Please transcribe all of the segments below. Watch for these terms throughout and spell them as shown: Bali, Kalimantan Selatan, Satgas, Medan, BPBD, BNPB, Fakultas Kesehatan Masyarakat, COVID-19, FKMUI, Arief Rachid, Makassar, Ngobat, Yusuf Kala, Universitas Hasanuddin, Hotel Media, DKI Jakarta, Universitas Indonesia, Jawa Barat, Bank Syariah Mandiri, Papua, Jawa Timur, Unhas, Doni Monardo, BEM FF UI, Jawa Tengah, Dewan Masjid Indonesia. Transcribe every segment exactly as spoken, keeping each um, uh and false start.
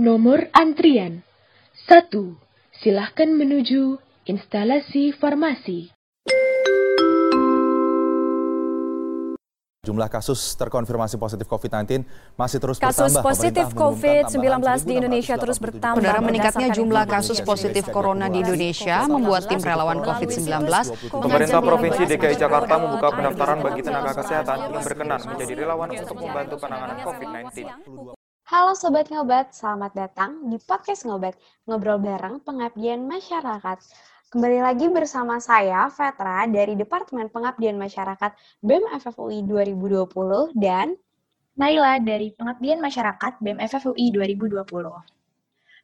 Nomor antrian satu. Silahkan menuju instalasi farmasi. Jumlah kasus terkonfirmasi positif covid sembilan belas masih terus bertambah. Kasus positif covid sembilan belas di Indonesia terus bertambah. Saudara, meningkatnya jumlah kasus positif corona di Indonesia membuat tim relawan covid sembilan belas. Pemerintah Provinsi D K I Jakarta membuka pendaftaran bagi tenaga kesehatan yang berkenan menjadi relawan untuk membantu penanganan covid sembilan belas. Halo Sobat Ngobat, selamat datang di Podcast Ngobat, ngobrol bareng pengabdian masyarakat. Kembali lagi bersama saya, Vetra, dari Departemen Pengabdian Masyarakat B E M F F U I dua ribu dua puluh dan Naila dari Pengabdian Masyarakat B E M F F U I dua ribu dua puluh.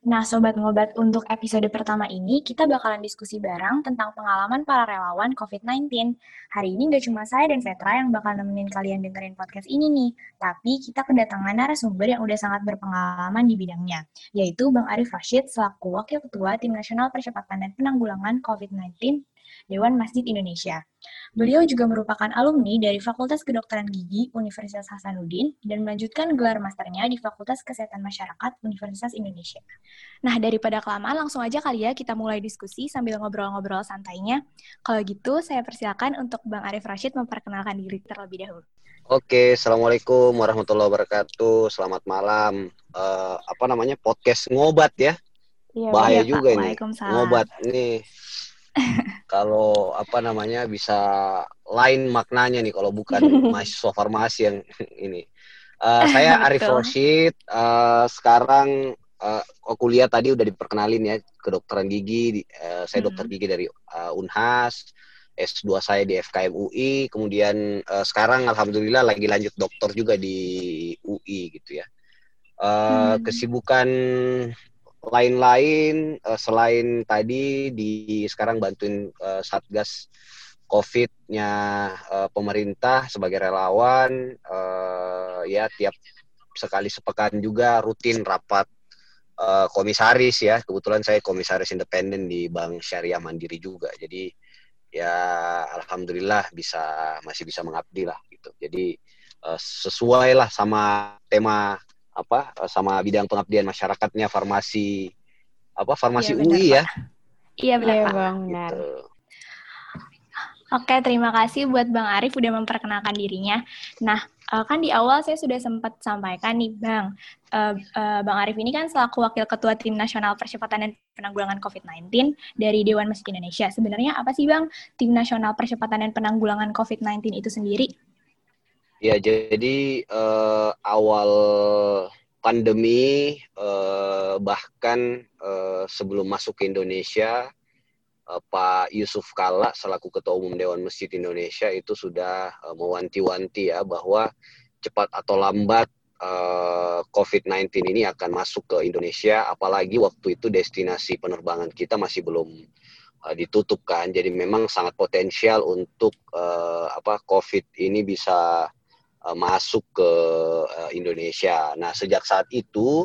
Nah, Sobat Ngobat, untuk episode pertama ini kita bakalan diskusi bareng tentang pengalaman para relawan covid sembilan belas. Hari ini gak cuma saya dan Vetra yang bakal nemenin kalian dengerin podcast ini nih, tapi kita kedatangan narasumber yang udah sangat berpengalaman di bidangnya, yaitu Bang Arief Rachid selaku Wakil Ketua Tim Nasional Percepatan dan Penanggulangan covid sembilan belas Dewan Masjid Indonesia. Beliau juga merupakan alumni dari Fakultas Kedokteran Gigi Universitas Hasanuddin dan melanjutkan gelar masternya di Fakultas Kesehatan Masyarakat Universitas Indonesia. Nah, daripada kelamaan, langsung aja kali ya kita mulai diskusi sambil ngobrol-ngobrol santainya. Kalau gitu, saya persilakan untuk Bang Arief Rachid memperkenalkan diri terlebih dahulu. Oke, Assalamualaikum warahmatullahi wabarakatuh. Selamat malam. Uh, apa namanya? Podcast Ngobat ya? Iya, bahaya ya, juga ini. Ngobat nih. Kalau apa namanya bisa lain maknanya nih kalau bukan mahasiswa farmasi yang ini. Uh, saya Arief Rachid, uh, sekarang uh, kuliah tadi udah diperkenalin ya, kedokteran gigi. Uh, saya hmm. dokter gigi dari uh, Unhas, S dua saya di F K M U I, kemudian uh, sekarang alhamdulillah lagi lanjut dokter juga di U I gitu ya. Uh, hmm. Kesibukan lain-lain uh, selain tadi di sekarang bantuin uh, Satgas COVID-nya uh, pemerintah sebagai relawan, uh, ya tiap sekali sepekan juga rutin rapat uh, komisaris ya. Kebetulan saya komisaris independen di Bank Syariah Mandiri juga. Jadi ya alhamdulillah bisa masih bisa mengabdi lah gitu. Jadi uh, sesuai lah sama tema apa sama bidang pengabdian masyarakatnya farmasi apa farmasi ya, U I ya. Iya benar, Pak. Bang, benar. Gitu. Oke, terima kasih buat Bang Arief udah memperkenalkan dirinya. Nah, kan di awal saya sudah sempat sampaikan nih, Bang. Bang Arief ini kan selaku Wakil Ketua Tim Nasional Percepatan dan Penanggulangan covid sembilan belas dari Dewan Masjid Indonesia. Sebenarnya apa sih, Bang, Tim Nasional Percepatan dan Penanggulangan covid sembilan belas itu sendiri? Ya, jadi eh, awal pandemi, eh, bahkan eh, sebelum masuk ke Indonesia, eh, Pak Yusuf Kala selaku Ketua Umum Dewan Masjid Indonesia itu sudah eh, mewanti-wanti ya bahwa cepat atau lambat eh, covid sembilan belas ini akan masuk ke Indonesia, apalagi waktu itu destinasi penerbangan kita masih belum ditutup kan. Jadi memang sangat potensial untuk eh, apa COVID ini bisa eh, masuk ke eh, Indonesia. Nah, sejak saat itu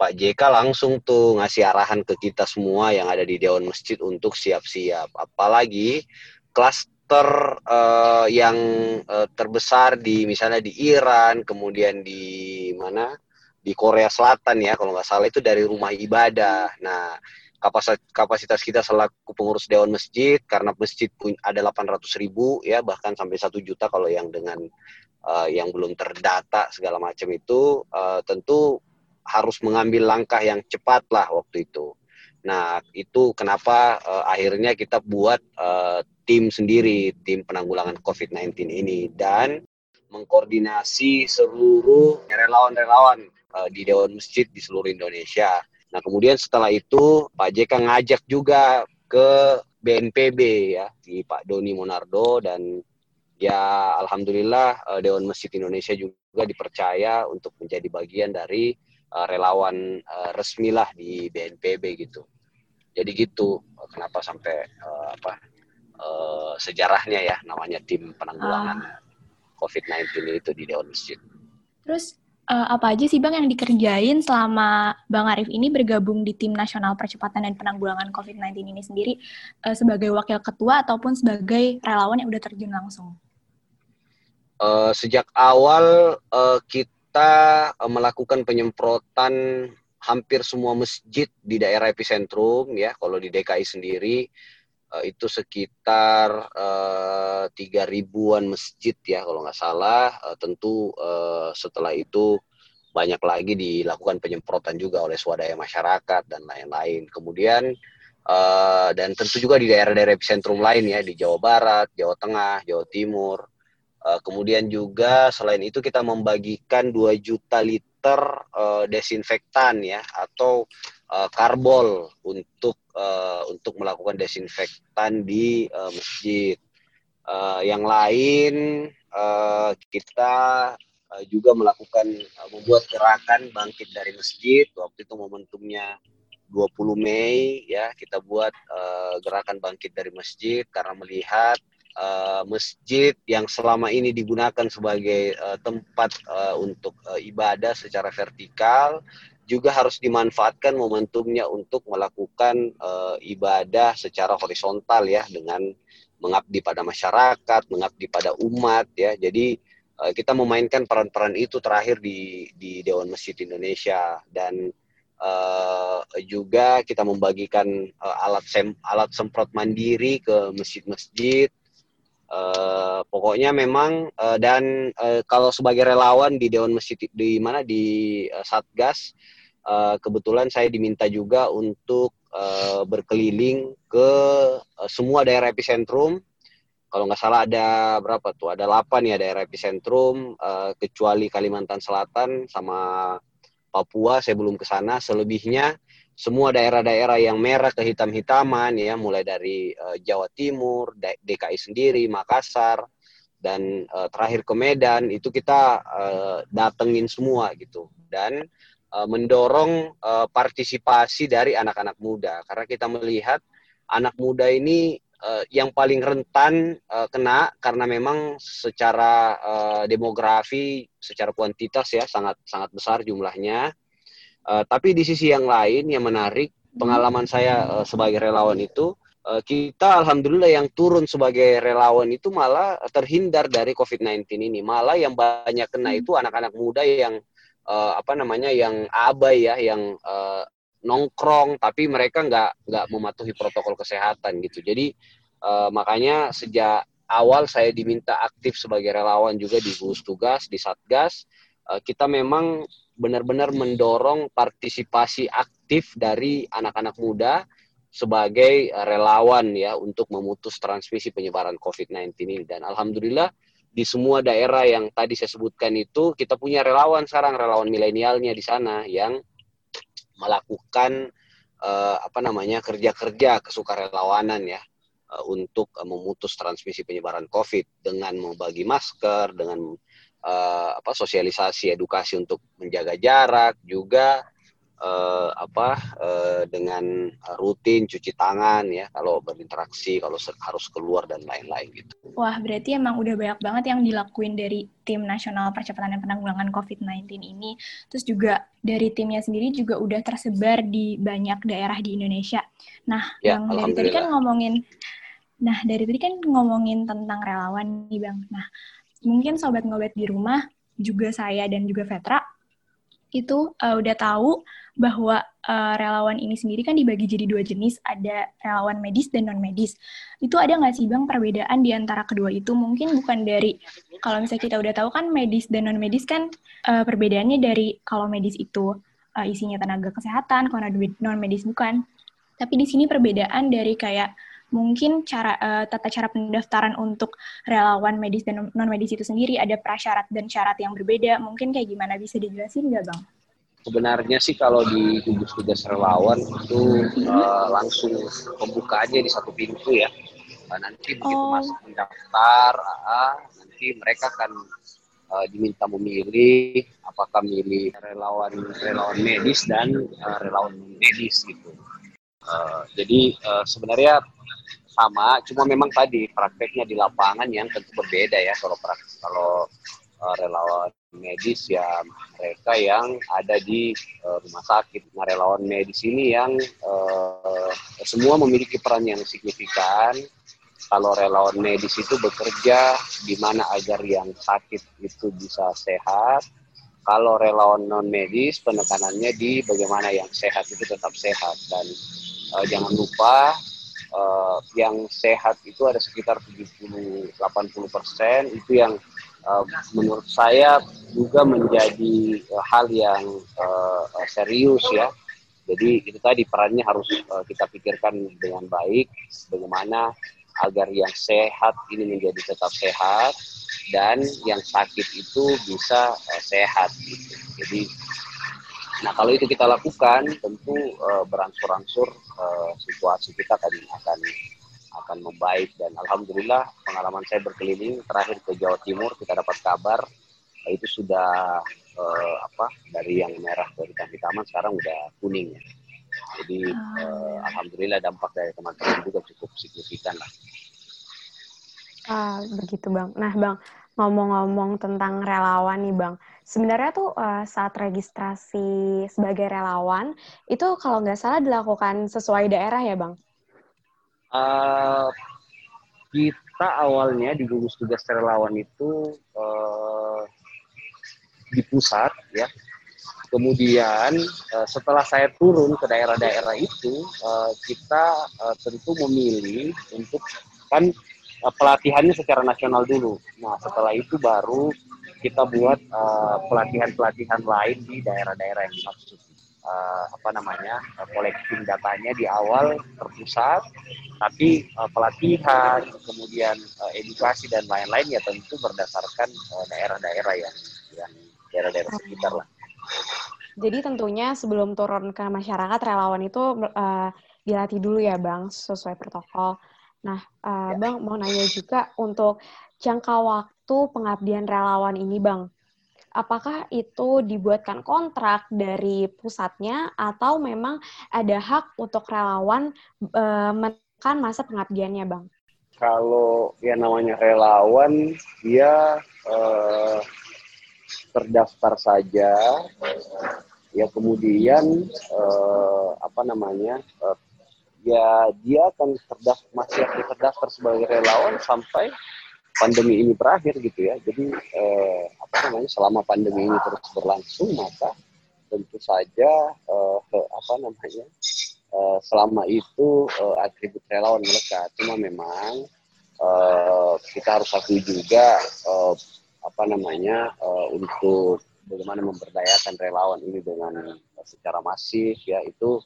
Pak J K langsung tuh ngasih arahan ke kita semua yang ada di Dewan Masjid untuk siap-siap. Apalagi klaster eh, yang eh, terbesar di misalnya di Iran, kemudian di mana? Di Korea Selatan ya kalau nggak salah itu dari rumah ibadah. Nah, kapasitas kita selaku pengurus Dewan Masjid, karena masjid ada delapan ratus ribu, ya, bahkan sampai satu juta kalau yang dengan uh, yang belum terdata, segala macam itu, uh, tentu harus mengambil langkah yang cepat lah waktu itu. Nah, itu kenapa uh, akhirnya kita buat uh, tim sendiri, tim penanggulangan covid sembilan belas ini, dan mengkoordinasi seluruh relawan-relawan uh, di Dewan Masjid di seluruh Indonesia. Nah, kemudian setelah itu Pak J K ngajak juga ke B N P B ya, di Pak Doni Monardo, dan ya alhamdulillah Dewan Masjid Indonesia juga dipercaya untuk menjadi bagian dari uh, relawan uh, resmilah di B N P B gitu. Jadi gitu kenapa sampai uh, apa uh, sejarahnya ya namanya tim penanggulangan ah. covid sembilan belas itu di Dewan Masjid. Terus Uh, apa aja sih Bang yang dikerjain selama Bang Arief ini bergabung di Tim Nasional Percepatan dan Penanggulangan covid sembilan belas ini sendiri uh, sebagai wakil ketua ataupun sebagai relawan yang udah terjun langsung? Uh, sejak awal uh, kita uh, melakukan penyemprotan hampir semua masjid di daerah epicentrum ya. Kalau di D K I sendiri uh, itu sekitar tiga uh, ribuan masjid ya kalau nggak salah. Uh, tentu uh, setelah itu banyak lagi dilakukan penyemprotan juga oleh swadaya masyarakat dan lain-lain. Kemudian Uh, dan tentu juga di daerah-daerah epicentrum lain ya, di Jawa Barat, Jawa Tengah, Jawa Timur. Uh, kemudian juga selain itu kita membagikan dua juta liter uh, desinfektan ya, atau uh, karbol untuk uh, untuk melakukan desinfektan di uh, masjid. Uh, yang lain uh, kita uh, juga melakukan uh, membuat gerakan bangkit dari masjid. Waktu itu momentumnya dua puluh Mei ya, kita buat uh, gerakan bangkit dari masjid karena melihat uh, masjid yang selama ini digunakan sebagai uh, tempat uh, untuk uh, ibadah secara vertikal juga harus dimanfaatkan momentumnya untuk melakukan uh, ibadah secara horizontal ya, dengan mengabdi pada masyarakat, mengabdi pada umat ya. Jadi uh, kita memainkan peran-peran itu terakhir di di Dewan Masjid Indonesia. Dan Uh, juga kita membagikan uh, alat sem alat semprot mandiri ke masjid-masjid. Uh, pokoknya memang uh, dan uh, kalau sebagai relawan di Dewan Masjid di mana di uh, Satgas, uh, kebetulan saya diminta juga untuk uh, berkeliling ke uh, semua daerah epicentrum. Kalau nggak salah ada berapa tuh? Ada delapan ya daerah epicentrum, uh, kecuali Kalimantan Selatan sama Papua, saya belum ke sana. Selebihnya semua daerah-daerah yang merah ke hitam-hitaman ya, mulai dari uh, Jawa Timur, D K I sendiri, Makassar, dan uh, terakhir ke Medan, itu kita uh, datengin semua gitu. Dan uh, mendorong uh, partisipasi dari anak-anak muda, karena kita melihat anak muda ini uh, yang paling rentan uh, kena, karena memang secara uh, demografi, secara kuantitas ya sangat sangat besar jumlahnya. Uh, tapi di sisi yang lain yang menarik, pengalaman saya uh, sebagai relawan itu, uh, kita alhamdulillah yang turun sebagai relawan itu malah terhindar dari covid sembilan belas ini. Malah yang banyak kena itu anak-anak muda yang uh, apa namanya yang abai ya, yang uh, nongkrong, tapi mereka nggak nggak mematuhi protokol kesehatan gitu. Jadi uh, makanya sejak awal saya diminta aktif sebagai relawan juga di gugus tugas, di Satgas. Kita memang benar-benar mendorong partisipasi aktif dari anak-anak muda sebagai relawan ya, untuk memutus transmisi penyebaran covid sembilan belas ini. Dan alhamdulillah di semua daerah yang tadi saya sebutkan itu, kita punya relawan sekarang, relawan milenialnya di sana yang melakukan eh, apa namanya kerja-kerja kesukarelawanan ya, untuk memutus transmisi penyebaran COVID dengan membagi masker, dengan uh, apa sosialisasi edukasi untuk menjaga jarak, juga uh, apa uh, dengan rutin cuci tangan ya kalau berinteraksi, kalau harus keluar dan lain-lain gitu. Wah, berarti emang udah banyak banget yang dilakuin dari tim nasional percepatan dan penanggulangan covid sembilan belas ini. Terus juga dari timnya sendiri juga udah tersebar di banyak daerah di Indonesia. Nah, ya, yang dari tadi kan ngomongin Nah, dari tadi kan ngomongin tentang relawan nih, Bang. Nah, mungkin sobat ngobet di rumah, juga saya dan juga Vetra, itu uh, udah tahu bahwa uh, relawan ini sendiri kan dibagi jadi dua jenis, ada relawan medis dan non-medis. Itu ada nggak sih, Bang, perbedaan di antara kedua itu? Mungkin bukan dari, kalau misalnya kita udah tahu kan medis dan non-medis kan uh, perbedaannya dari kalau medis itu uh, isinya tenaga kesehatan, kalau non-medis bukan. Tapi di sini perbedaan dari kayak, mungkin cara uh, tata cara pendaftaran untuk relawan medis dan non-medis itu sendiri, ada prasyarat dan syarat yang berbeda. Mungkin kayak gimana, bisa dijelasin nggak, Bang? Sebenarnya sih kalau di gugus tugas relawan itu mm-hmm. uh, langsung pembukaannya di satu pintu ya. Uh, nanti begitu oh. masuk pendaftar, uh, nanti mereka akan uh, diminta memilih apakah milih relawan relawan medis dan uh, relawan non-medis gitu. Uh, jadi uh, sebenarnya sama, cuma memang tadi prakteknya di lapangan yang tentu berbeda ya. Kalau praktek, kalau uh, relawan medis ya mereka yang ada di uh, rumah sakit. Nah, relawan medis ini yang uh, semua memiliki peran yang signifikan. Kalau relawan medis itu bekerja di mana agar yang sakit itu bisa sehat. Kalau relawan non-medis, penekanannya di bagaimana yang sehat itu tetap sehat. Dan uh, jangan lupa, uh, yang sehat itu ada sekitar tujuh puluh sampai delapan puluh persen. Itu yang uh, menurut saya juga menjadi uh, hal yang uh, serius ya. Jadi itu tadi perannya harus uh, kita pikirkan dengan baik, bagaimana agar yang sehat ini menjadi tetap sehat, dan yang sakit itu bisa uh, sehat. Gitu. Jadi, nah kalau itu kita lakukan, tentu uh, berangsur-angsur uh, situasi kita tadi akan akan membaik. Dan alhamdulillah pengalaman saya berkeliling terakhir ke Jawa Timur, kita dapat kabar uh, itu sudah Uh, apa dari yang merah ke hitam-hitaman sekarang udah kuning ya. Jadi uh, alhamdulillah dampak dari teman-teman juga cukup signifikan lah. Uh, begitu bang. Nah bang, ngomong-ngomong tentang relawan nih bang, sebenarnya tuh uh, saat registrasi sebagai relawan itu kalau nggak salah dilakukan sesuai daerah ya bang? Uh, kita awalnya di gugus tugas relawan itu uh, di pusat ya, kemudian setelah saya turun ke daerah-daerah itu kita tentu memilih untuk kan pelatihannya secara nasional dulu. Nah setelah itu baru kita buat pelatihan-pelatihan lain di daerah-daerah yang dimaksud, apa namanya, collecting datanya di awal terpusat, tapi pelatihan kemudian edukasi dan lain-lain ya tentu berdasarkan daerah-daerah yang yang daerah-daerah sekitar lah. Jadi tentunya sebelum turun ke masyarakat, relawan itu uh, dilatih dulu ya Bang, sesuai protokol. Nah uh, ya. Bang, mau nanya juga untuk jangka waktu pengabdian relawan ini Bang, apakah itu dibuatkan kontrak dari pusatnya atau memang ada hak untuk relawan uh, menekan masa pengabdiannya Bang? Kalau ya namanya relawan, dia uh, terdaftar saja, ya kemudian eh, apa namanya, eh, ya dia akan terdaftar, masih akan terdaftar sebagai relawan sampai pandemi ini berakhir gitu ya. Jadi eh, apa namanya, selama pandemi ini terus berlangsung maka tentu saja eh, apa namanya eh, selama itu eh, atribut relawan melekat. Cuma memang eh, kita harus akui juga. Eh, apa namanya uh, untuk bagaimana memberdayakan relawan ini dengan uh, secara masif ya, itu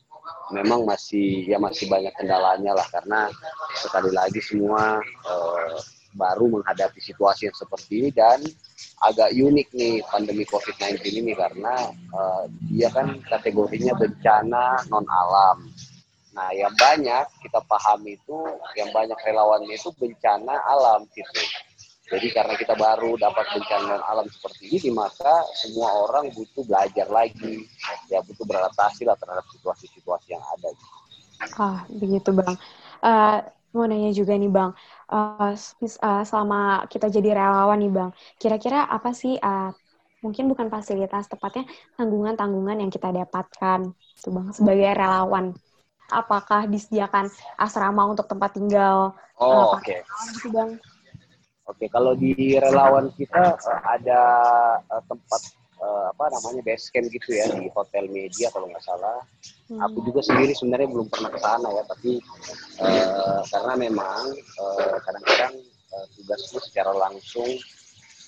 memang masih ya masih banyak kendalanya lah, karena sekali lagi semua uh, baru menghadapi situasi yang seperti ini dan agak unik nih pandemi covid sembilan belas ini, karena uh, dia kan kategorinya bencana non alam. Nah yang banyak kita pahami itu yang banyak relawannya itu bencana alam gitu. Jadi karena kita baru dapat bencana alam seperti ini, maka semua orang butuh belajar lagi, ya butuh beradaptasi lah terhadap situasi-situasi yang ada. Ah, begitu bang. Uh, mau nanya juga nih bang, uh, uh, selama kita jadi relawan nih bang, kira-kira apa sih? Uh, mungkin bukan fasilitas, tepatnya tanggungan-tanggungan yang kita dapatkan, itu bang sebagai relawan. Apakah disediakan asrama untuk tempat tinggal? Oh, uh, oke. Okay. Bang. Oke, kalau di relawan kita uh, ada uh, tempat uh, apa namanya base camp gitu ya di Hotel Media kalau nggak salah. Hmm. Aku juga sendiri sebenarnya belum pernah ke sana ya, tapi uh, karena memang uh, kadang-kadang uh, tugasku secara langsung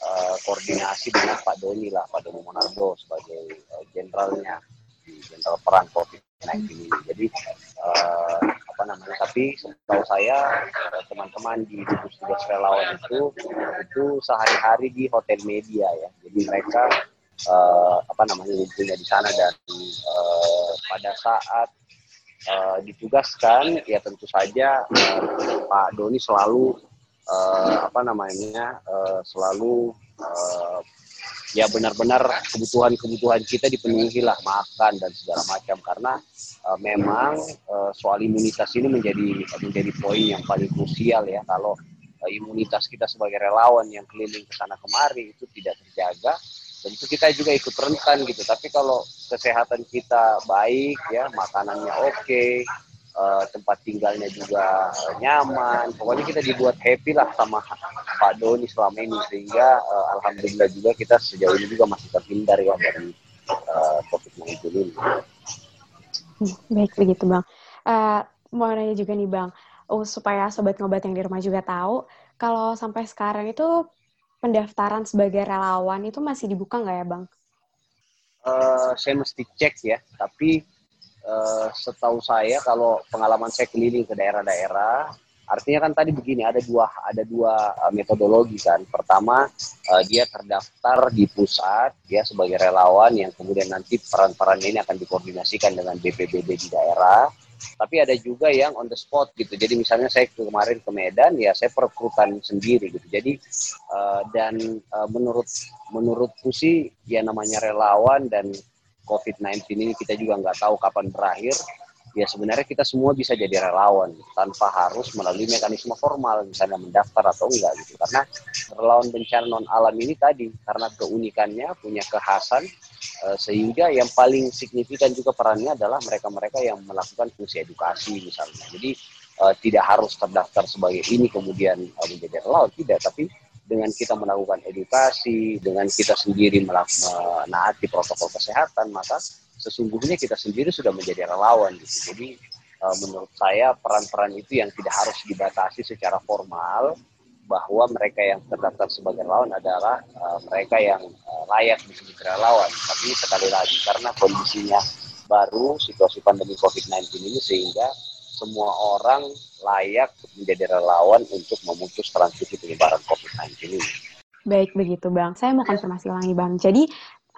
uh, koordinasi dengan Pak Doni lah, Pak Doni Monardo sebagai jenderalnya, uh, jenderal perang covid sembilan belas ini. Jadi uh, apa namanya, tapi setahu saya teman-teman di gugus tugas relawan itu itu sehari-hari di Hotel Media ya, jadi mereka uh, apa namanya ngumpulnya di sana, dan uh, pada saat uh, ditugaskan ya tentu saja uh, Pak Doni selalu uh, apa namanya uh, selalu uh, ya benar-benar kebutuhan-kebutuhan kita dipenuhi lah, makan dan segala macam, karena uh, memang uh, soal imunitas ini menjadi menjadi poin yang paling krusial ya. Kalau uh, imunitas kita sebagai relawan yang keliling ke sana kemari itu tidak terjaga, tentu kita juga ikut rentan gitu. Tapi kalau kesehatan kita baik ya, makanannya oke, okay, uh, tempat tinggalnya juga uh, nyaman. Pokoknya kita dibuat happy lah sama Pak Doni selama ini, sehingga uh, alhamdulillah juga kita sejauh ini juga masih terhindar ya dari uh, covid sembilan belas ini. Baik, begitu Bang. Uh, mau nanya juga nih Bang, uh, supaya Sobat Ngobat yang di rumah juga tahu, kalau sampai sekarang itu pendaftaran sebagai relawan itu masih dibuka nggak ya Bang? Uh, saya mesti cek ya, tapi uh, setahu saya kalau pengalaman saya keliling ke daerah-daerah, artinya kan tadi begini, ada dua ada dua uh, metodologi kan. Pertama uh, dia terdaftar di pusat, dia sebagai relawan yang kemudian nanti peran-peran ini akan dikoordinasikan dengan B P B D di daerah. Tapi ada juga yang on the spot gitu. Jadi misalnya saya kemarin ke Medan, ya saya perekrutan sendiri gitu. Jadi uh, dan uh, menurut menurutku sih ya namanya relawan dan covid sembilan belas ini kita juga nggak tahu kapan berakhir. Ya sebenarnya kita semua bisa jadi relawan gitu, tanpa harus melalui mekanisme formal misalnya mendaftar atau enggak gitu. Karena relawan bencana non alam ini tadi karena keunikannya punya kekhasan, sehingga yang paling signifikan juga perannya adalah mereka-mereka yang melakukan fungsi edukasi misalnya. Jadi eh, tidak harus terdaftar sebagai ini kemudian eh, menjadi relawan, tidak, tapi dengan kita melakukan edukasi, dengan kita sendiri menaati protokol kesehatan, maka sesungguhnya kita sendiri sudah menjadi relawan gitu. Jadi menurut saya peran-peran itu yang tidak harus dibatasi secara formal, bahwa mereka yang terdaftar sebagai relawan adalah mereka yang layak disebut relawan. Tapi sekali lagi karena kondisinya baru, situasi pandemi covid sembilan belas ini, sehingga semua orang layak menjadi relawan untuk memutus transisi penyebaran covid sembilan belas ini. Baik, begitu Bang. Saya mau konfirmasi ulangi Bang. Jadi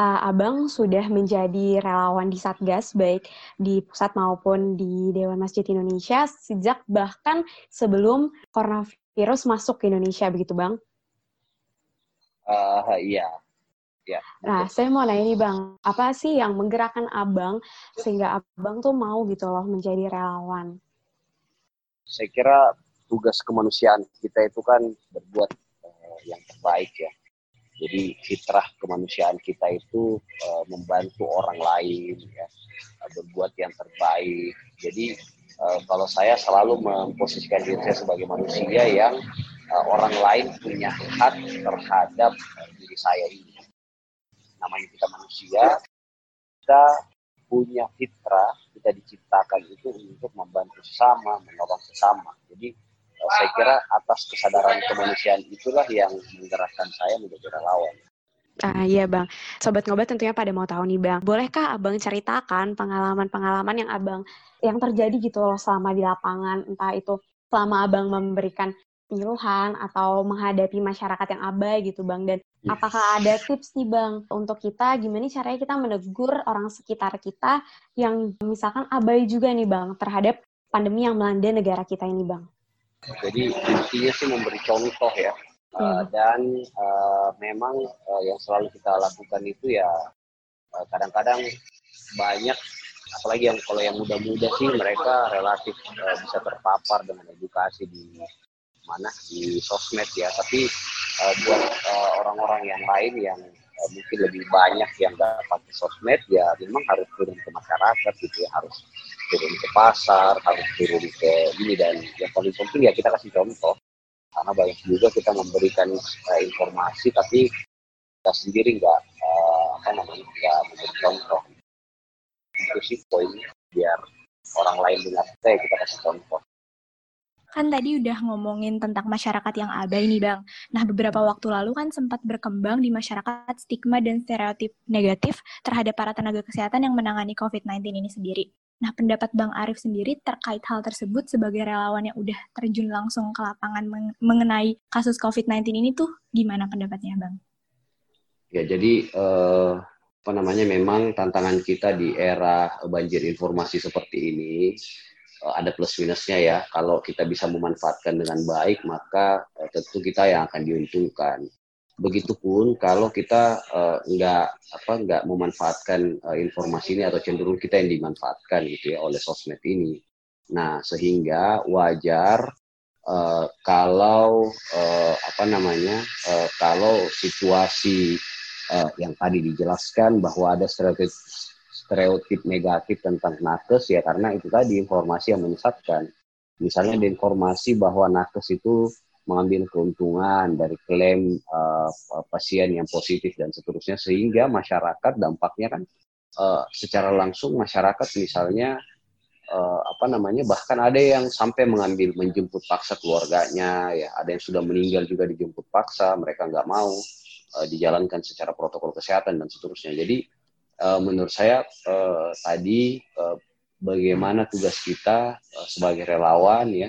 uh, Abang sudah menjadi relawan di Satgas, baik di pusat maupun di Dewan Masjid Indonesia, sejak bahkan sebelum coronavirus masuk ke Indonesia, begitu Bang? Uh, iya. Ya. Nah, saya mau nanya nih Bang, apa sih yang menggerakkan Abang sehingga Abang tuh mau gitu loh menjadi relawan? Saya kira tugas kemanusiaan kita itu kan berbuat eh, yang terbaik ya. Jadi fitrah kemanusiaan kita itu eh, membantu orang lain ya, berbuat yang terbaik. Jadi eh, kalau saya selalu memposisikan diri saya sebagai manusia yang eh, orang lain punya hak terhadap eh, diri saya ini. Namanya kita manusia, kita punya fitrah, kita diciptakan itu untuk membantu sesama, menolong sesama. Jadi saya kira atas kesadaran kemanusiaan itulah yang menggerakkan saya menjadi relawan. Ah, iya Bang, Sobat Ngobat tentunya pada mau tahu nih Bang, bolehkah Abang ceritakan pengalaman-pengalaman yang Abang yang terjadi gitu loh selama di lapangan, entah itu selama Abang memberikan penyuluhan atau menghadapi masyarakat yang abai gitu Bang, dan yes. Apakah ada tips nih Bang untuk kita gimana caranya kita menegur orang sekitar kita yang misalkan abai juga nih Bang terhadap pandemi yang melanda negara kita ini Bang? Jadi intinya sih memberi contoh ya, hmm. uh, dan uh, memang uh, yang selalu kita lakukan itu ya uh, kadang-kadang banyak, apalagi yang kalau yang muda-muda sih mereka relatif uh, bisa terpapar dengan edukasi di mana di sosmed ya, tapi uh, buat uh, orang-orang yang lain yang uh, mungkin lebih banyak yang nggak pakai sosmed ya, memang harus turun ke masyarakat gitu ya, harus turun ke pasar, harus turun ke ini, dan yang paling penting ya kita kasih contoh, karena banyak juga kita memberikan uh, informasi tapi kita sendiri nggak uh, apa namanya nggak memberi contoh. Itu sih poinnya, biar orang lain mengerti kita kasih contoh. Kan tadi udah ngomongin tentang masyarakat yang abai nih Bang. Nah, beberapa waktu lalu kan sempat berkembang di masyarakat stigma dan stereotip negatif terhadap para tenaga kesehatan yang menangani covid sembilan belas ini sendiri. Nah, pendapat Bang Arief sendiri terkait hal tersebut sebagai relawan yang udah terjun langsung ke lapangan mengenai kasus covid sembilan belas ini tuh gimana pendapatnya Bang? Ya, jadi eh, apa namanya memang tantangan kita di era banjir informasi seperti ini ada plus minusnya ya. Kalau kita bisa memanfaatkan dengan baik, maka eh, tentu kita yang akan diuntungkan. Begitupun kalau kita eh, nggak apa nggak memanfaatkan eh, informasi ini, atau cenderung kita yang dimanfaatkan gitu ya oleh sosmed ini. Nah, sehingga wajar eh, kalau eh, apa namanya eh, kalau situasi eh, yang tadi dijelaskan bahwa ada stereotip stereotip negatif tentang nakes ya, karena itu tadi informasi yang menyesatkan. Misalnya ada informasi bahwa nakes itu mengambil keuntungan dari klaim uh, pasien yang positif dan seterusnya, sehingga masyarakat dampaknya kan uh, secara langsung masyarakat misalnya uh, apa namanya bahkan ada yang sampai mengambil menjemput paksa keluarganya ya, ada yang sudah meninggal juga dijemput paksa, mereka nggak mau uh, dijalankan secara protokol kesehatan dan seterusnya. Jadi uh, menurut saya uh, tadi uh, bagaimana tugas kita sebagai relawan ya,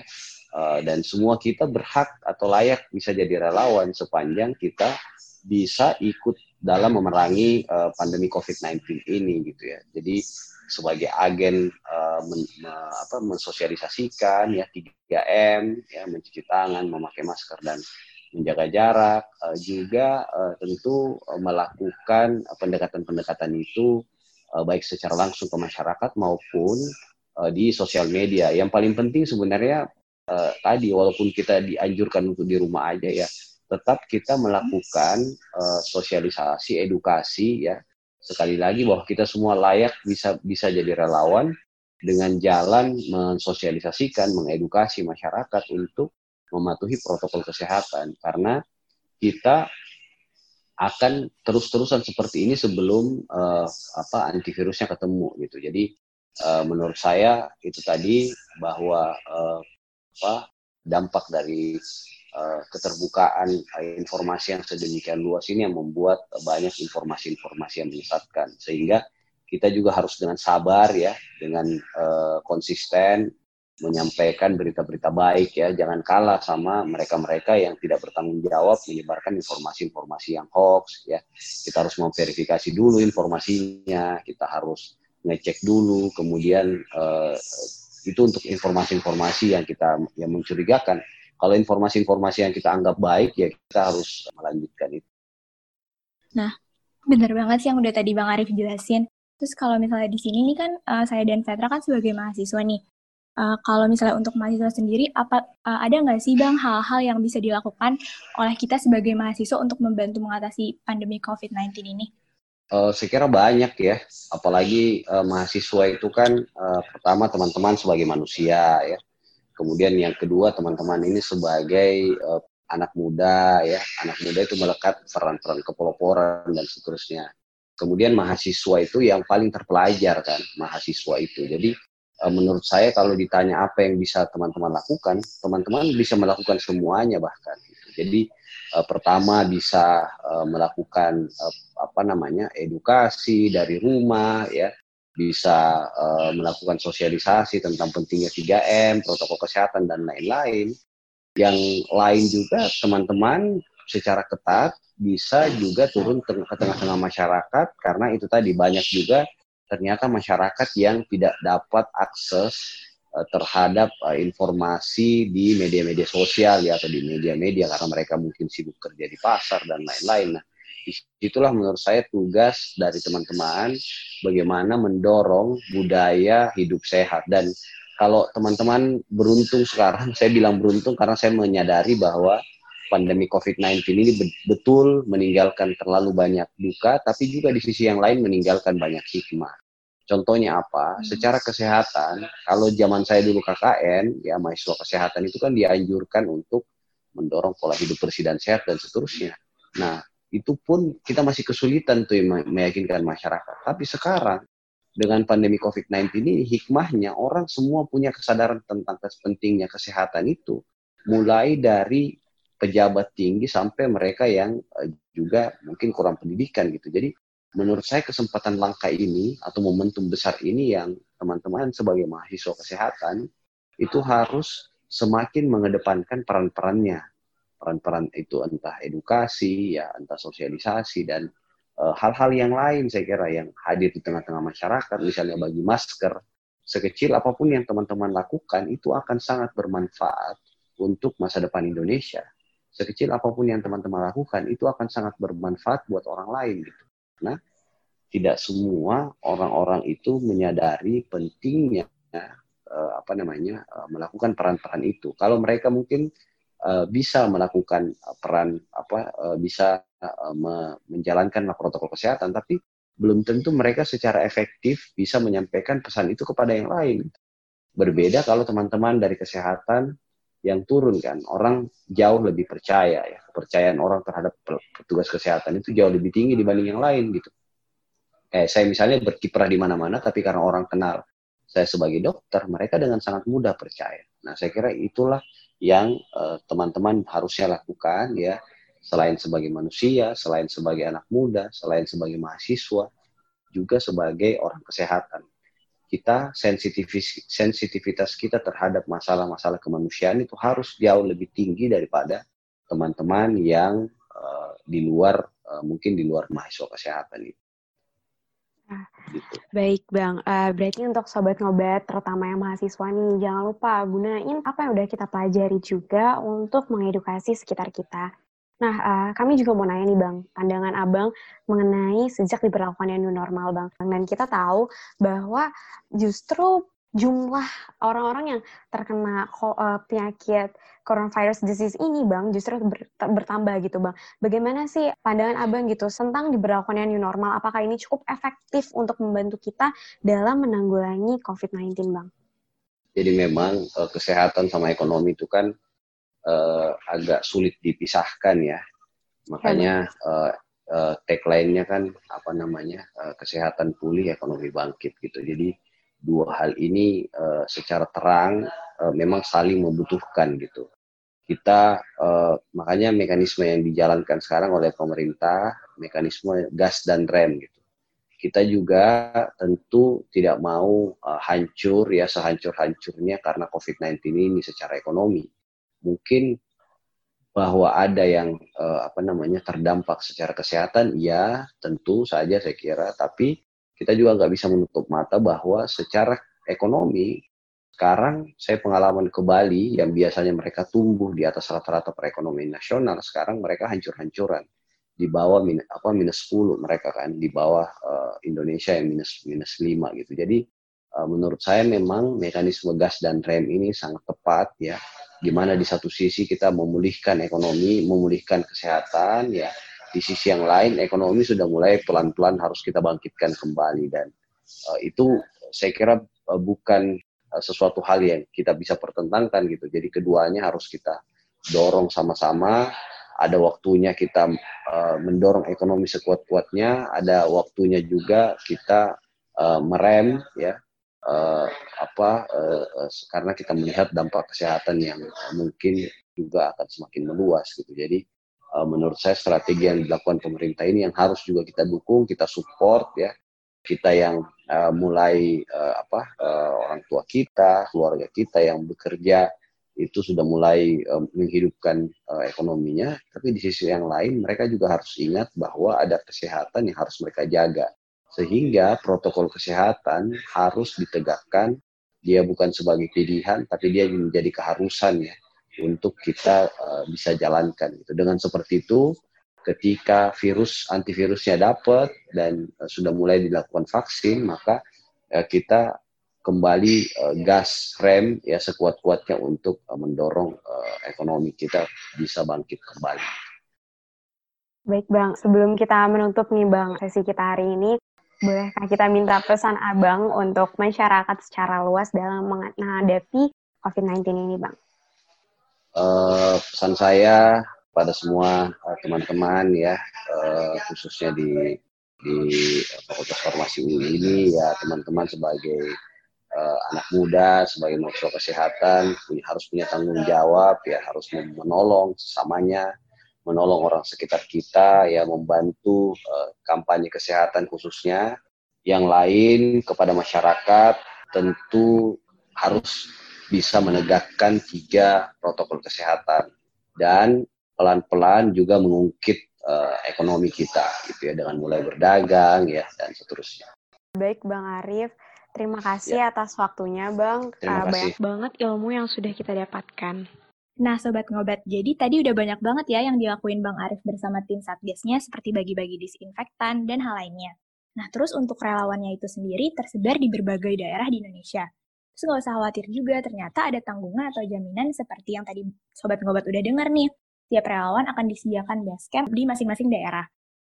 dan semua kita berhak atau layak bisa jadi relawan sepanjang kita bisa ikut dalam memerangi pandemi covid sembilan belas ini gitu ya. Jadi sebagai agen men, apa, mensosialisasikan ya tiga M ya, mencuci tangan, memakai masker dan menjaga jarak, juga tentu melakukan pendekatan-pendekatan itu baik secara langsung ke masyarakat maupun uh, di sosial media. Yang paling penting sebenarnya uh, tadi walaupun kita dianjurkan untuk di rumah aja ya, tetap kita melakukan uh, sosialisasi, edukasi ya. Sekali lagi bahwa kita semua layak bisa bisa jadi relawan dengan jalan mensosialisasikan, mengedukasi masyarakat untuk mematuhi protokol kesehatan, karena kita akan terus-terusan seperti ini sebelum uh, apa antivirusnya ketemu gitu. Jadi uh, menurut saya itu tadi bahwa uh, apa dampak dari uh, keterbukaan uh, informasi yang sedemikian luas ini yang membuat uh, banyak informasi-informasi yang menyesatkan. Sehingga kita juga harus dengan sabar ya, dengan uh, konsisten menyampaikan berita-berita baik ya, jangan kalah sama mereka-mereka yang tidak bertanggung jawab menyebarkan informasi-informasi yang hoax ya. Kita harus memverifikasi dulu informasinya, kita harus ngecek dulu, kemudian eh, itu untuk informasi-informasi yang kita yang mencurigakan. Kalau informasi-informasi yang kita anggap baik ya kita harus melanjutkan itu. Nah, benar banget sih yang udah tadi Bang Arief jelasin. Terus kalau misalnya di sini nih kan uh, saya dan Fetra kan sebagai mahasiswa nih. Uh, kalau misalnya untuk mahasiswa sendiri, apa uh, ada nggak sih Bang hal-hal yang bisa dilakukan oleh kita sebagai mahasiswa untuk membantu mengatasi pandemi covid sembilan belas ini? Uh, saya kira banyak ya, apalagi uh, mahasiswa itu kan uh, pertama teman-teman sebagai manusia ya, kemudian yang kedua teman-teman ini sebagai uh, anak muda ya, anak muda itu melekat peran-peran kepeloporan dan seterusnya. Kemudian mahasiswa itu yang paling terpelajar kan, mahasiswa itu. Jadi menurut saya kalau ditanya apa yang bisa teman-teman lakukan, teman-teman bisa melakukan semuanya bahkan. Jadi eh, pertama bisa eh, melakukan eh, apa namanya edukasi dari rumah ya, bisa eh, melakukan sosialisasi tentang pentingnya tiga M, protokol kesehatan dan lain-lain. Yang lain juga teman-teman secara ketat bisa juga turun ke tengah-tengah masyarakat, karena itu tadi banyak juga ternyata masyarakat yang tidak dapat akses uh, terhadap uh, informasi di media-media sosial ya, atau di media-media karena mereka mungkin sibuk kerja di pasar dan lain-lain. Nah, itulah menurut saya tugas dari teman-teman bagaimana mendorong budaya hidup sehat. Dan kalau teman-teman beruntung sekarang, saya bilang beruntung karena saya menyadari bahwa pandemi covid sembilan belas ini betul meninggalkan terlalu banyak duka, tapi juga di sisi yang lain meninggalkan banyak hikmah. Contohnya apa? Hmm. Secara kesehatan, kalau zaman saya dulu K K N, ya mahasiswa kesehatan itu kan dianjurkan untuk mendorong pola hidup bersih dan sehat dan seterusnya. Nah, itu pun kita masih kesulitan tuh meyakinkan masyarakat. Tapi sekarang, dengan pandemi covid sembilan belas ini, hikmahnya orang semua punya kesadaran tentang pentingnya kesehatan itu. Mulai dari pejabat tinggi sampai mereka yang juga mungkin kurang pendidikan gitu. Jadi menurut saya kesempatan langka ini atau momentum besar ini yang teman-teman sebagai mahasiswa kesehatan itu harus semakin mengedepankan peran-perannya. Peran-peran itu entah edukasi, ya entah sosialisasi dan e, hal-hal yang lain saya kira yang hadir di tengah-tengah masyarakat, misalnya bagi masker. Sekecil apapun yang teman-teman lakukan itu akan sangat bermanfaat untuk masa depan Indonesia. Sekecil apapun yang teman-teman lakukan itu akan sangat bermanfaat buat orang lain gitu. Nah, tidak semua orang-orang itu menyadari pentingnya eh, apa namanya eh, melakukan peran-peran itu. Kalau mereka mungkin eh, bisa melakukan peran apa eh, bisa eh, menjalankan protokol kesehatan, tapi belum tentu mereka secara efektif bisa menyampaikan pesan itu kepada yang lain. Berbeda kalau teman-teman dari kesehatan yang turun kan, orang jauh lebih percaya ya, kepercayaan orang terhadap petugas kesehatan itu jauh lebih tinggi dibanding yang lain gitu. Eh, saya misalnya berkiprah di mana-mana, tapi karena orang kenal saya sebagai dokter, mereka dengan sangat mudah percaya. Nah, saya kira itulah yang eh, teman-teman harusnya lakukan ya. Selain sebagai manusia, selain sebagai anak muda, selain sebagai mahasiswa, juga sebagai orang kesehatan. Kita, sensitivis, sensitivitas kita terhadap masalah-masalah kemanusiaan itu harus jauh lebih tinggi daripada teman-teman yang uh, di luar, uh, mungkin di luar mahasiswa kesehatan itu. Gitu. Baik Bang, uh, berarti untuk Sobat Ngobat terutama yang mahasiswa nih, jangan lupa gunain apa yang udah kita pelajari juga untuk mengedukasi sekitar kita. Nah, uh, kami juga mau nanya nih Bang, pandangan Abang mengenai sejak diberlakukannya new normal Bang. Dan kita tahu bahwa justru jumlah orang-orang yang terkena ko- uh, penyakit coronavirus disease ini Bang, justru ber- bertambah gitu Bang. Bagaimana sih pandangan Abang gitu tentang diberlakukannya new normal? Apakah ini cukup efektif untuk membantu kita dalam menanggulangi covid sembilan belas Bang? Jadi memang uh, kesehatan sama ekonomi itu kan Uh, agak sulit dipisahkan ya, makanya uh, uh, tagline-nya kan apa namanya uh, kesehatan pulih ekonomi bangkit gitu. Jadi dua hal ini uh, secara terang uh, memang saling membutuhkan gitu. Kita uh, makanya mekanisme yang dijalankan sekarang oleh pemerintah mekanisme gas dan rem gitu. Kita juga tentu tidak mau uh, hancur ya sehancur-hancurnya karena covid sembilan belas ini secara ekonomi. Mungkin bahwa ada yang eh, apa namanya terdampak secara kesehatan, ya tentu saja saya kira. Tapi kita juga nggak bisa menutup mata bahwa secara ekonomi sekarang saya pengalaman ke Bali yang biasanya mereka tumbuh di atas rata-rata perekonomian nasional, sekarang mereka hancur-hancuran di bawah min, apa minus sepuluh mereka kan di bawah eh, Indonesia yang minus minus lima gitu. Jadi eh, menurut saya memang mekanisme gas dan rem ini sangat tepat ya. Di mana di satu sisi kita memulihkan ekonomi, memulihkan kesehatan, ya. Di sisi yang lain ekonomi sudah mulai pelan-pelan harus kita bangkitkan kembali dan uh, itu saya kira uh, bukan uh, sesuatu hal yang kita bisa pertentangkan gitu. Jadi keduanya harus kita dorong sama-sama. Ada waktunya kita uh, mendorong ekonomi sekuat-kuatnya, ada waktunya juga kita uh, merem, ya. Uh, apa uh, uh, karena kita melihat dampak kesehatan yang uh, mungkin juga akan semakin meluas gitu. Jadi uh, menurut saya strategi yang dilakukan pemerintah ini yang harus juga kita dukung, kita support ya. Kita yang uh, mulai uh, apa uh, orang tua kita, keluarga kita yang bekerja itu sudah mulai uh, menghidupkan uh, ekonominya, tapi di sisi yang lain mereka juga harus ingat bahwa ada kesehatan yang harus mereka jaga. Sehingga protokol kesehatan harus ditegakkan, dia bukan sebagai pilihan, tapi dia menjadi keharusan ya untuk kita uh, bisa jalankan. Gitu. Dengan seperti itu, ketika virus antivirusnya dapat dan uh, sudah mulai dilakukan vaksin, maka uh, kita kembali uh, gas rem ya sekuat-kuatnya untuk uh, mendorong uh, ekonomi kita bisa bangkit kembali. Baik Bang, sebelum kita menutup nih Bang sesi kita hari ini. Bolehkah kita minta pesan Abang untuk masyarakat secara luas dalam menghadapi covid sembilan belas ini, Bang? Uh, pesan saya pada semua uh, teman-teman ya, uh, khususnya di di Fakultas Farmasi ini ya, teman-teman sebagai uh, anak muda, sebagai mahasiswa kesehatan punya, harus punya tanggung jawab ya, harus menolong sesamanya. Menolong orang sekitar kita, ya membantu uh, kampanye kesehatan khususnya. Yang lain kepada masyarakat tentu harus bisa menegakkan tiga protokol kesehatan dan pelan-pelan juga mengungkit uh, ekonomi kita, gitu ya dengan mulai berdagang ya dan seterusnya. Baik Bang Arief. Terima kasih ya. Atas waktunya Bang. Terima uh, kasih. Banyak banget ilmu yang sudah kita dapatkan. Nah Sobat Ngobat, jadi tadi udah banyak banget ya yang dilakuin Bang Arief bersama tim Satgasnya seperti bagi-bagi disinfektan dan hal lainnya. Nah terus untuk relawannya itu sendiri tersebar di berbagai daerah di Indonesia. Terus nggak usah khawatir juga, ternyata ada tanggungan atau jaminan seperti yang tadi Sobat Ngobat udah dengar nih. Tiap relawan akan disediakan base camp di masing-masing daerah.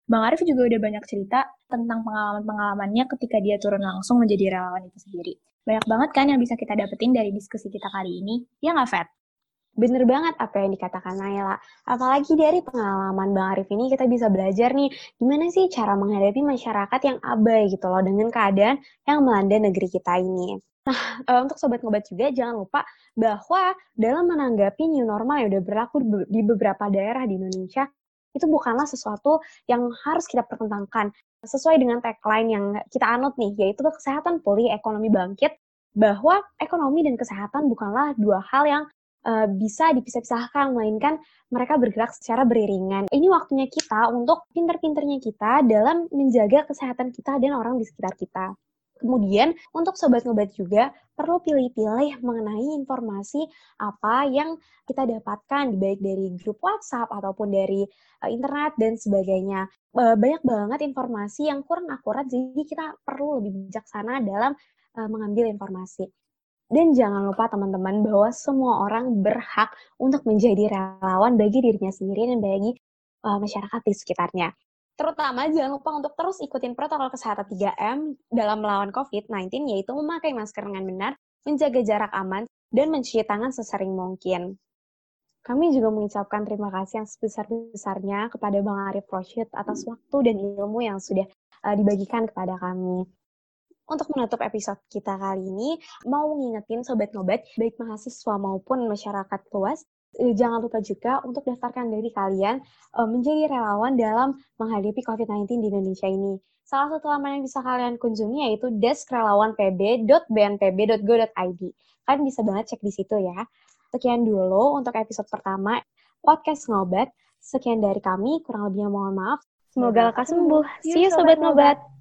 Bang Arief juga udah banyak cerita tentang pengalaman-pengalamannya ketika dia turun langsung menjadi relawan itu sendiri. Banyak banget kan yang bisa kita dapetin dari diskusi kita kali ini, ya nggak, Fat? Bener banget apa yang dikatakan Naila. Apalagi dari pengalaman Bang Arief ini kita bisa belajar nih, gimana sih cara menghadapi masyarakat yang abai gitu loh dengan keadaan yang melanda negeri kita ini. Nah, untuk Sobat Ngobat juga jangan lupa bahwa dalam menanggapi new normal yang udah berlaku di beberapa daerah di Indonesia, itu bukanlah sesuatu yang harus kita pertentangkan. Sesuai dengan tagline yang kita anut nih, yaitu kesehatan pulih, ekonomi bangkit, bahwa ekonomi dan kesehatan bukanlah dua hal yang bisa dipisah-pisahkan, melainkan mereka bergerak secara beriringan. Ini waktunya kita untuk pintar-pintarnya kita dalam menjaga kesehatan kita dan orang di sekitar kita. Kemudian, untuk Sobat Ngobat juga perlu pilih-pilih mengenai informasi apa yang kita dapatkan, baik dari grup WhatsApp ataupun dari internet dan sebagainya. Banyak banget informasi yang kurang akurat, jadi kita perlu lebih bijaksana dalam mengambil informasi. Dan jangan lupa teman-teman bahwa semua orang berhak untuk menjadi relawan bagi dirinya sendiri dan bagi uh, masyarakat di sekitarnya. Terutama jangan lupa untuk terus ikutin protokol kesehatan tiga M dalam melawan covid sembilan belas, yaitu memakai masker dengan benar, menjaga jarak aman, dan mencuci tangan sesering mungkin. Kami juga mengucapkan terima kasih yang sebesar-besarnya kepada Bang Arief Rachid atas waktu dan ilmu yang sudah uh, dibagikan kepada kami. Untuk menutup episode kita kali ini, mau ngingetin Sobat Ngobat, baik mahasiswa maupun masyarakat luas, jangan lupa juga untuk daftarkan diri kalian menjadi relawan dalam menghadapi covid sembilan belas di Indonesia ini. Salah satu laman yang bisa kalian kunjungi yaitu deskrelawanpb dot b n p b dot go dot i d. Kalian bisa banget cek di situ ya. Sekian dulu untuk episode pertama Podcast Ngobat. Sekian dari kami, kurang lebihnya mohon maaf. Semoga lekas sembuh. See you Sobat Ngobat!